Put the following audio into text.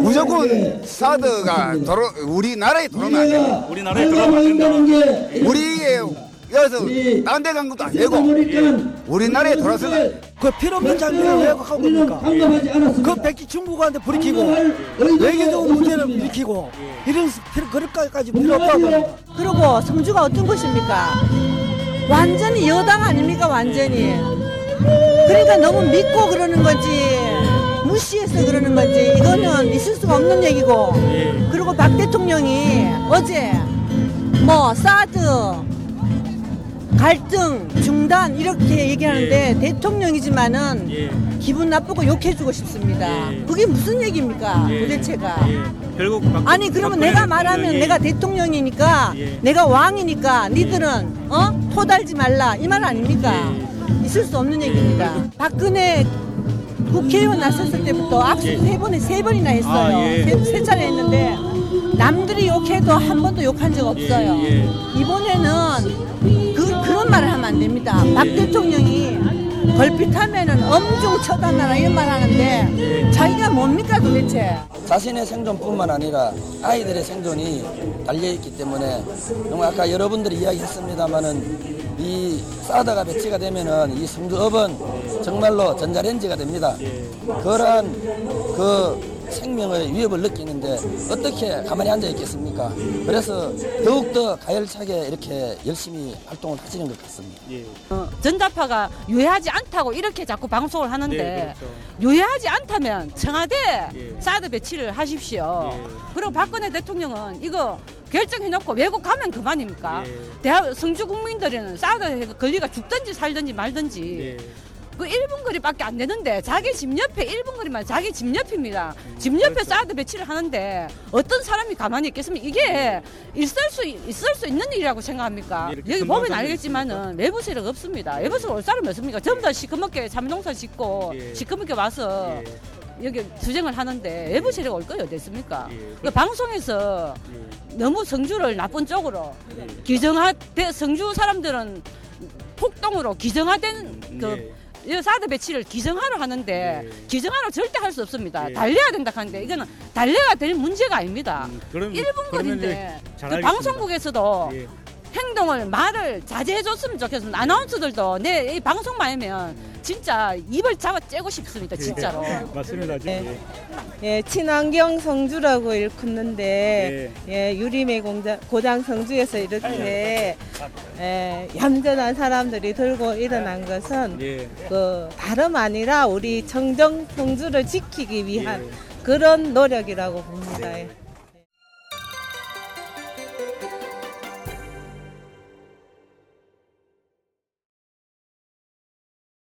무조건 사드가 우리나라에 돌아가야 우리나라에 돌아가야 된다는 게 우리의 그래서 딴 데 간 것도 아니고 우리나라에 돌아서는 그 필요없는 장비를 왜 하고 겁니까? 그 백지 중국한테 부리키고 외교적으로 문제를 부리키고 이런 그릇까지 필요 없다고. 그리고 성주가 어떤 곳입니까? 완전히 여당 아닙니까? 완전히. 그러니까 너무 믿고 그러는 건지 무시해서 그러는 건지 이거는 있을 수가 없는 얘기고. 그리고 박 대통령이 어제 뭐 사드 갈등 중단 이렇게 얘기하는데 예. 대통령이지만은 예. 기분 나쁘고 욕해주고 싶습니다. 예. 그게 무슨 얘기입니까? 예. 도대체가 예. 결국 아니 그러면 내가 말하면 내가 대통령이니까 예. 내가 왕이니까 니들은 토달지 말라 이 말 아닙니까? 예. 있을 수 없는 얘기입니다. 예. 박근혜 국회의원 나섰을 때부터 악수도 세 번이나 했어요. 아, 예. 세 차례 했는데 남들이 욕해도 한 번도 욕한 적 없어요. 예. 이번에는 그런 말을 하면 안 됩니다. 박 대통령이 걸핏하면은 엄중 처단하라 이런 말 하는데 자기가 뭡니까 도대체? 자신의 생존뿐만 아니라 아이들의 생존이 달려있기 때문에 정말 아까 여러분들이 이야기했습니다마는 이 사드가 배치가 되면은 이 성주읍은 정말로 전자레인지가 됩니다. 그러한 그 생명의 위협을 느끼는데 어떻게 가만히 앉아 있겠습니까? 그래서 더욱더 가열차게 이렇게 열심히 활동을 하시는 것 같습니다. 전자파가 유해하지 않다고 이렇게 자꾸 방송을 하는데 네, 그렇죠. 유해하지 않다면 청와대 사드 배치를 하십시오. 그리고 박근혜 대통령은 이거 결정해놓고 외국 가면 그만입니까? 성주 국민들은 사드 권리가 죽든지 살든지 말든지 그 1분 거리밖에 안 되는데 자기 집 옆에 1분 거리만 자기 집 옆입니다. 집 옆에 그렇죠. 사드 배치를 하는데 어떤 사람이 가만히 있겠습니까? 이게 있을 수 있는 일이라고 생각합니까? 여기 보면 알겠지만은 외부 세력 없습니다. 외부 세력 올 사람이 없습니까? 전부 다 시커멓게 잠동산 짓고 시커멓게 와서 여기 투쟁을 하는데 외부 세력 올 거예요, 됐습니까? 그러니까 방송에서 너무 성주를 나쁜 쪽으로 성주 사람들은 폭동으로 기정화된 사드 배치를 기정하러 하는데 기정하러 절대 할 수 없습니다. 달려야 된다 하는데 이거는 달려야 될 문제가 아닙니다. 1분 거리인데 그 방송국에서도 행동을 말을 자제해줬으면 좋겠습니다. 아나운서들도 이 방송만 하면 진짜 입을 잡아 째고 싶습니다. 진짜로. 맞습니다. 친환경 성주라고 일컫는데 유림의 고장 성주에서 이렇게 얌전한 사람들이 들고 일어난 것은 그 다름 아니라 우리 청정 성주를 지키기 위한 그런 노력이라고 봅니다.